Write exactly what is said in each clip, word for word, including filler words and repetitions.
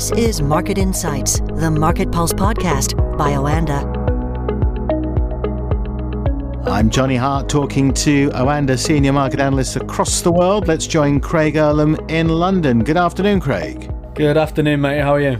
This is Market Insights, the Market Pulse podcast by Oanda. I'm Johnny Hart, talking to Oanda senior market analysts across the world. Let's join Craig Earlham in London. Good afternoon, Craig. Good afternoon, mate. How are you?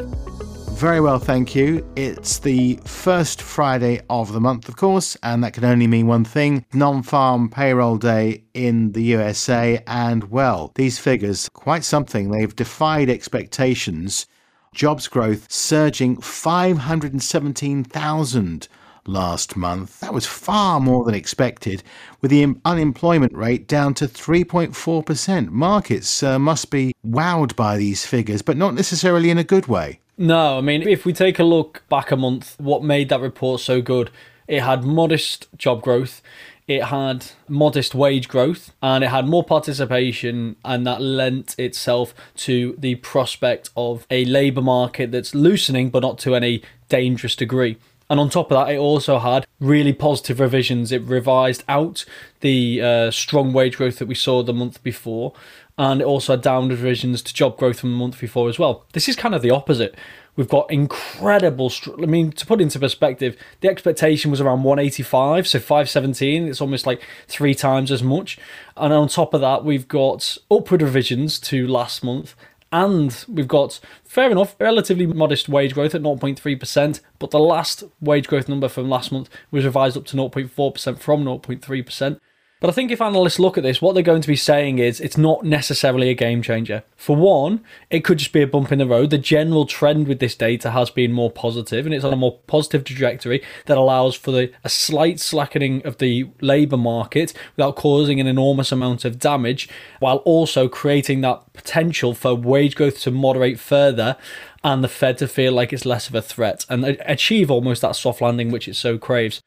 Very well, thank you. It's the first Friday of the month, of course, and that can only mean one thing: non-farm payroll day in the U S A. And, well, these figures, quite something. They've defied expectations. Jobs growth surging five hundred seventeen thousand last month. That was far more than expected, with the unemployment rate down to three point four percent. Markets uh, must be wowed by these figures, but not necessarily in a good way. No, I mean, if we take a look back a month, what made that report so good? It had modest job growth, it had modest wage growth, and it had more participation, and that lent itself to the prospect of a labour market that's loosening, but not to any dangerous degree. And on top of that, it also had really positive revisions. It revised out the uh, strong wage growth that we saw the month before, and it also had downward revisions to job growth from the month before as well. This is kind of the opposite. We've got incredible, I mean, to put into perspective, the expectation was around one eighty-five, so five seventeen, it's almost like three times as much. And on top of that, we've got upward revisions to last month, and we've got, fair enough, relatively modest wage growth at zero point three percent, but the last wage growth number from last month was revised up to zero point four percent from zero point three percent. But I think if analysts look at this, what they're going to be saying is it's not necessarily a game changer. For one, it could just be a bump in the road. The general trend with this data has been more positive, and it's on a more positive trajectory that allows for the, a slight slackening of the labour market without causing an enormous amount of damage, while also creating that potential for wage growth to moderate further and the Fed to feel like it's less of a threat and achieve almost that soft landing which it so craves.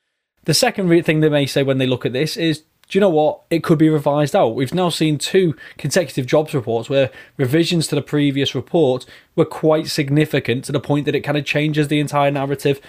The second thing they may say when they look at this is, do you know what? It could be revised out. We've now seen two consecutive jobs reports where revisions to the previous report were quite significant to the point that it kind of changes the entire narrative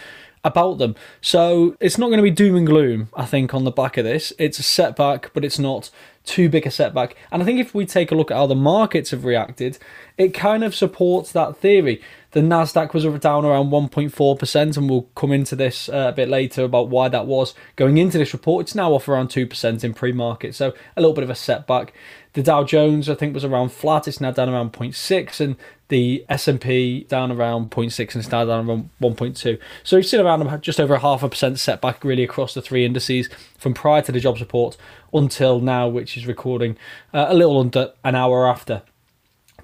about them. So it's not going to be doom and gloom, I think, on the back of this. It's a setback, but it's not too big a setback. And I think if we take a look at how the markets have reacted, it kind of supports that theory. The Nasdaq was down around one point four percent, and we'll come into this uh, a bit later about why that was. Going into this report, it's now off around two percent in pre-market, so a little bit of a setback. The Dow Jones, I think, was around flat. It's now down around zero point six, and the S and P down around zero point six, and it's now down around one point two. So you've seen around just over a half a percent setback really across the three indices from prior to the jobs report until now, which is recording uh, a little under an hour after.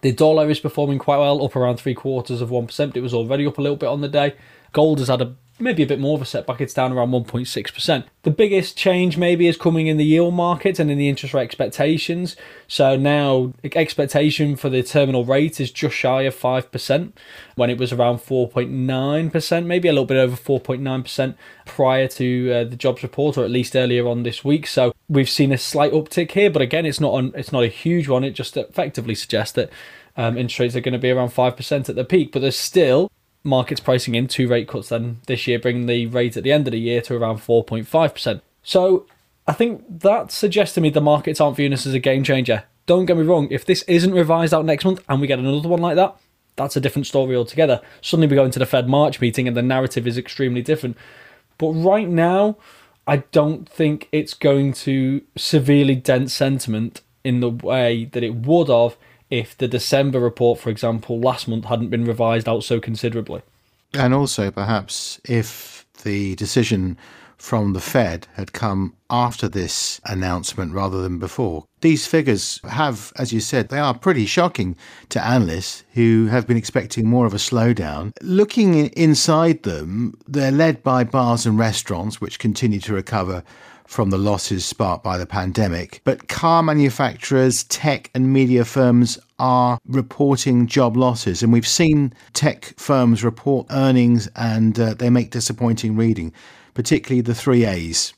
The dollar is performing quite well, up around three quarters of one percent, but it was already up a little bit on the day. Gold has had a maybe a bit more of a setback. It's down around one point six percent. The biggest change maybe is coming in the yield market and in the interest rate expectations. So now expectation for the terminal rate is just shy of five percent when it was around four point nine percent, maybe a little bit over four point nine percent prior to uh, the jobs report, or at least earlier on this week. So we've seen a slight uptick here, but again, it's not on, it's not a huge one. It just effectively suggests that um, interest rates are going to be around five percent at the peak, but there's still markets pricing in two rate cuts then this year, bringing the rate at the end of the year to around four point five percent. So I think that suggests to me the markets aren't viewing this as a game changer. Don't get me wrong, if this isn't revised out next month and we get another one like that, that's a different story altogether. Suddenly we go into the Fed March meeting and the narrative is extremely different. But right now, I don't think it's going to severely dent sentiment in the way that it would have if the December report, for example, last month hadn't been revised out so considerably. And also perhaps if the decision from the Fed had come after this announcement rather than before. These figures have, as you said, they are pretty shocking to analysts who have been expecting more of a slowdown. Looking inside them, they're led by bars and restaurants, which continue to recover from the losses sparked by the pandemic. But car manufacturers, tech and media firms are reporting job losses. And we've seen tech firms report earnings, and uh, they make disappointing reading, particularly the three A's.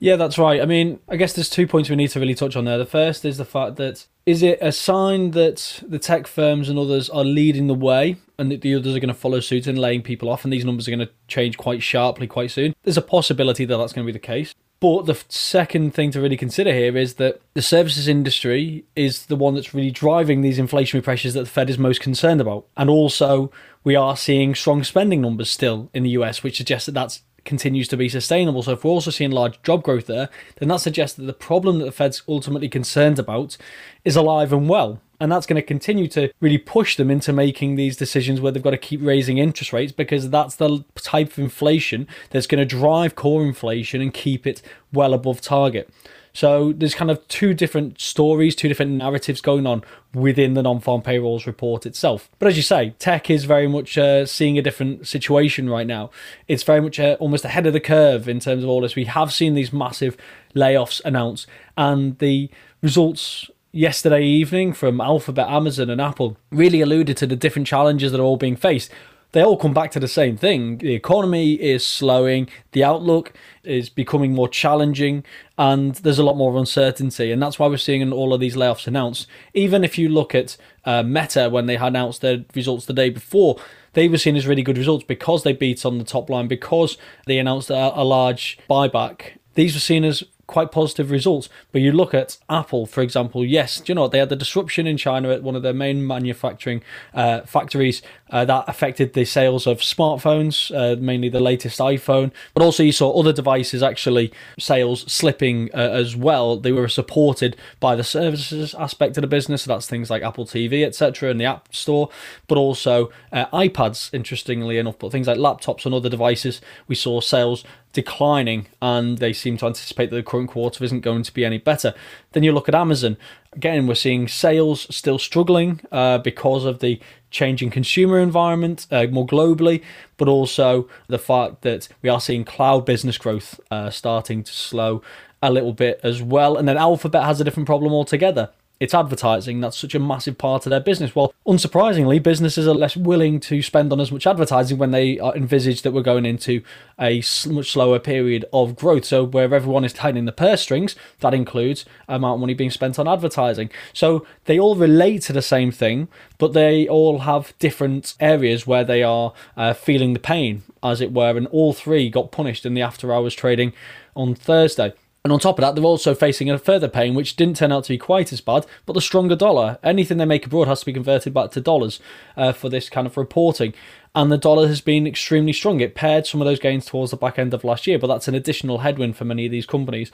Yeah, that's right. I mean, I guess there's two points we need to really touch on there. The first is the fact that, is it a sign that the tech firms and others are leading the way and that the others are going to follow suit and laying people off, and these numbers are going to change quite sharply quite soon? There's a possibility that that's going to be the case. But the second thing to really consider here is that the services industry is the one that's really driving these inflationary pressures that the Fed is most concerned about. And also, we are seeing strong spending numbers still in the U S, which suggests that that continues to be sustainable. So if we're also seeing large job growth there, then that suggests that the problem that the Fed's ultimately concerned about is alive and well. And that's going to continue to really push them into making these decisions where they've got to keep raising interest rates, because that's the type of inflation that's going to drive core inflation and keep it well above target. So there's kind of two different stories, two different narratives going on within the non-farm payrolls report itself. But as you say, tech is very much uh, seeing a different situation right now. It's very much uh, almost ahead of the curve in terms of all this. We have seen these massive layoffs announced, and the results yesterday evening from Alphabet, Amazon and Apple really alluded to the different challenges that are all being faced. They all come back to the same thing. The economy is slowing, the outlook is becoming more challenging, and there's a lot more uncertainty. And that's why we're seeing all of these layoffs announced. Even if you look at uh, Meta, when they announced their results the day before, they were seen as really good results because they beat on the top line, because they announced a, a large buyback. These were seen as quite positive results. But you look at Apple, for example. Yes, do you know what? They had the disruption in China at one of their main manufacturing uh, factories uh, that affected the sales of smartphones, uh, mainly the latest iPhone. But also you saw other devices actually sales slipping uh, as well. They were supported by the services aspect of the business. So that's things like Apple T V, et cetera, and the App Store, but also uh, iPads, interestingly enough. But things like laptops and other devices, we saw sales declining, and they seem to anticipate that the current quarter isn't going to be any better. Then you look at Amazon. Again, we're seeing sales still struggling uh, because of the changing consumer environment uh, more globally, but also the fact that we are seeing cloud business growth uh, starting to slow a little bit as well. And then Alphabet has a different problem altogether. It's advertising. That's such a massive part of their business. Well, unsurprisingly, businesses are less willing to spend on as much advertising when they are envisaged that we're going into a much slower period of growth. So where everyone is tightening the purse strings, that includes amount of money being spent on advertising. So they all relate to the same thing, but they all have different areas where they are uh, feeling the pain, as it were, and all three got punished in the after-hours trading on Thursday. And on top of that, they're also facing a further pain, which didn't turn out to be quite as bad, but the stronger dollar. Anything they make abroad has to be converted back to dollars uh, for this kind of reporting. And the dollar has been extremely strong. It paired some of those gains towards the back end of last year, but that's an additional headwind for many of these companies.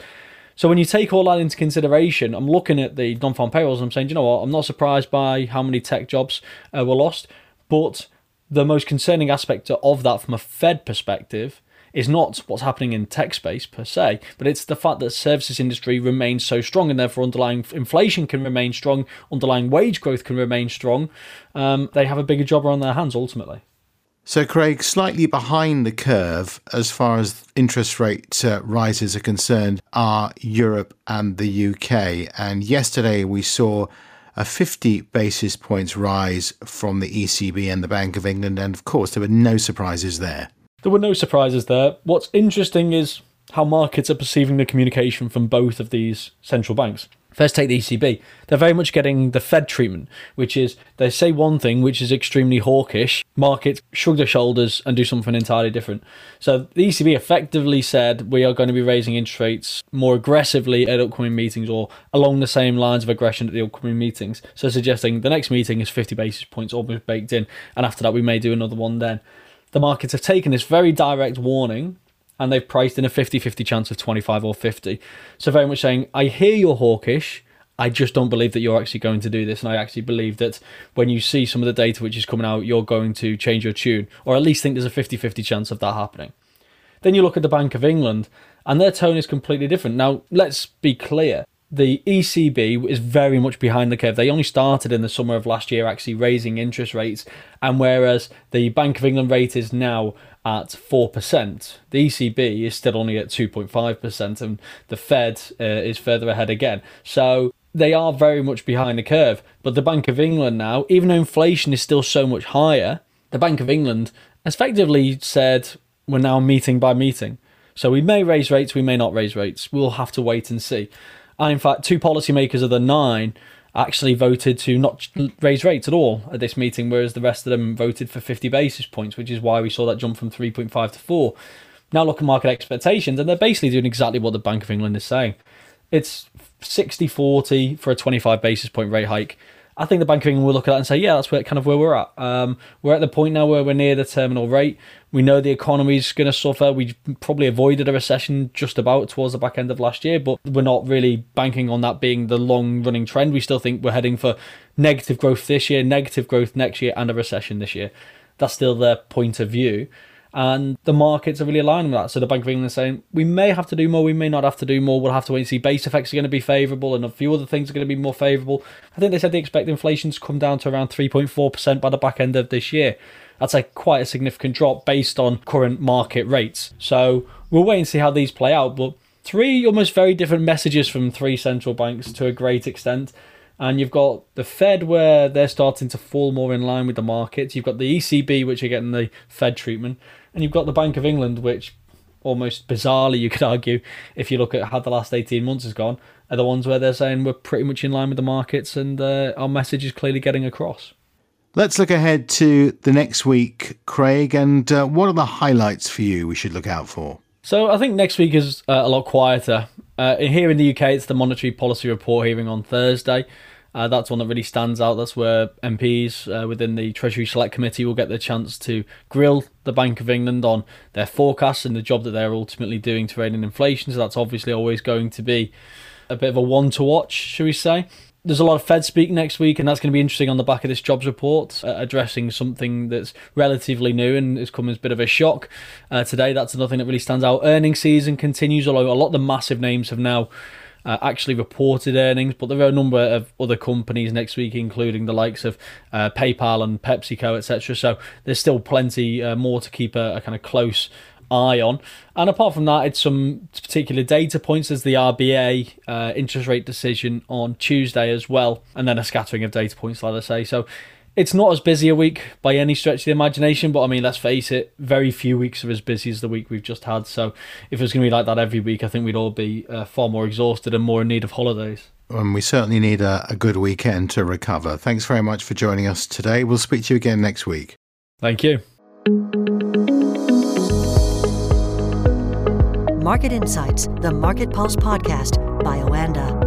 So when you take all that into consideration, I'm looking at the non-farm payrolls and I'm saying, you know what, I'm not surprised by how many tech jobs uh, were lost, but the most concerning aspect of that from a Fed perspective is not what's happening in tech space per se, but it's the fact that the services industry remains so strong, and therefore underlying inflation can remain strong, underlying wage growth can remain strong. Um, they have a bigger job on their hands ultimately. So, Craig, slightly behind the curve as far as interest rate uh, rises are concerned are Europe and the U K. And yesterday we saw a fifty basis points rise from the E C B and the Bank of England. And of course, there were no surprises there. There were no surprises there. What's interesting is how markets are perceiving the communication from both of these central banks. First, take the E C B. They're very much getting the Fed treatment, which is they say one thing, which is extremely hawkish. Markets shrug their shoulders and do something entirely different. So the E C B effectively said, we are going to be raising interest rates more aggressively at upcoming meetings, or along the same lines of aggression at the upcoming meetings. So suggesting the next meeting is fifty basis points almost baked in. And after that, we may do another one then. The markets have taken this very direct warning and they've priced in a fifty-fifty chance of twenty-five or fifty. So very much saying, I hear you're hawkish, I just don't believe that you're actually going to do this. And I actually believe that when you see some of the data which is coming out, you're going to change your tune, or at least think there's a fifty-fifty chance of that happening. Then you look at the Bank of England and their tone is completely different. Now, let's be clear. The E C B is very much behind the curve. They only started in the summer of last year actually raising interest rates, and whereas the Bank of England rate is now at four percent, the E C B is still only at two point five percent, and the Fed uh, is further ahead again. So they are very much behind the curve. But the Bank of England now, even though inflation is still so much higher, the Bank of England effectively said, we're now meeting by meeting. So we may raise rates, we may not raise rates. We'll have to wait and see. And in fact, two policymakers of the nine actually voted to not raise rates at all at this meeting, whereas the rest of them voted for fifty basis points, which is why we saw that jump from three point five to four. now look at market expectations, and they're basically doing exactly what the Bank of England is saying. It's sixty forty for a twenty-five basis point rate hike. I think the Bank of England will look at that and say, yeah, that's where, kind of where we're at. Um, we're at the point now where we're near the terminal rate. We know the economy's going to suffer. We probably avoided a recession just about towards the back end of last year, but we're not really banking on that being the long-running trend. We still think we're heading for negative growth this year, negative growth next year, and a recession this year. That's still their point of view. And the markets are really aligned with that. So the Bank of England is saying, we may have to do more, we may not have to do more, we'll have to wait and see. Base effects are going to be favourable and a few other things are going to be more favourable. I think they said they expect inflation to come down to around three point four percent by the back end of this year. That's like quite a significant drop based on current market rates. So we'll wait and see how these play out. But three almost very different messages from three central banks to a great extent. And you've got the Fed, where they're starting to fall more in line with the markets. You've got the E C B, which are getting the Fed treatment. And you've got the Bank of England, which almost bizarrely, you could argue, if you look at how the last eighteen months has gone, are the ones where they're saying we're pretty much in line with the markets and uh, our message is clearly getting across. Let's look ahead to the next week, Craig. And uh, what are the highlights for you we should look out for? So I think next week is uh, a lot quieter. Uh, here in the U K, it's the monetary policy report hearing on Thursday. Uh, that's one that really stands out. That's where M Ps uh, within the Treasury Select Committee will get the chance to grill the Bank of England on their forecasts and the job that they're ultimately doing to rein in inflation. So that's obviously always going to be a bit of a one to watch, shall we say. There's a lot of Fed speak next week, and that's going to be interesting on the back of this jobs report, uh, addressing something that's relatively new and has come as a bit of a shock uh, today. That's another thing that really stands out. Earnings season continues, although a lot of the massive names have now uh, actually reported earnings, but there are a number of other companies next week, including the likes of uh, PayPal and PepsiCo, et cetera. So there's still plenty uh, more to keep a, a kind of close eye on. And apart from that, it's some particular data points. There's the R B A uh, interest rate decision on Tuesday as well, and then a scattering of data points, like I say. So it's not as busy a week by any stretch of the imagination, but I mean, let's face it, very few weeks are as busy as the week we've just had. So if it was going to be like that every week, I think we'd all be uh, far more exhausted and more in need of holidays. And we certainly need a, a good weekend to recover. Thanks very much for joining us today. We'll speak to you again next week. Thank you. Market Insights, the Market Pulse podcast by Oanda.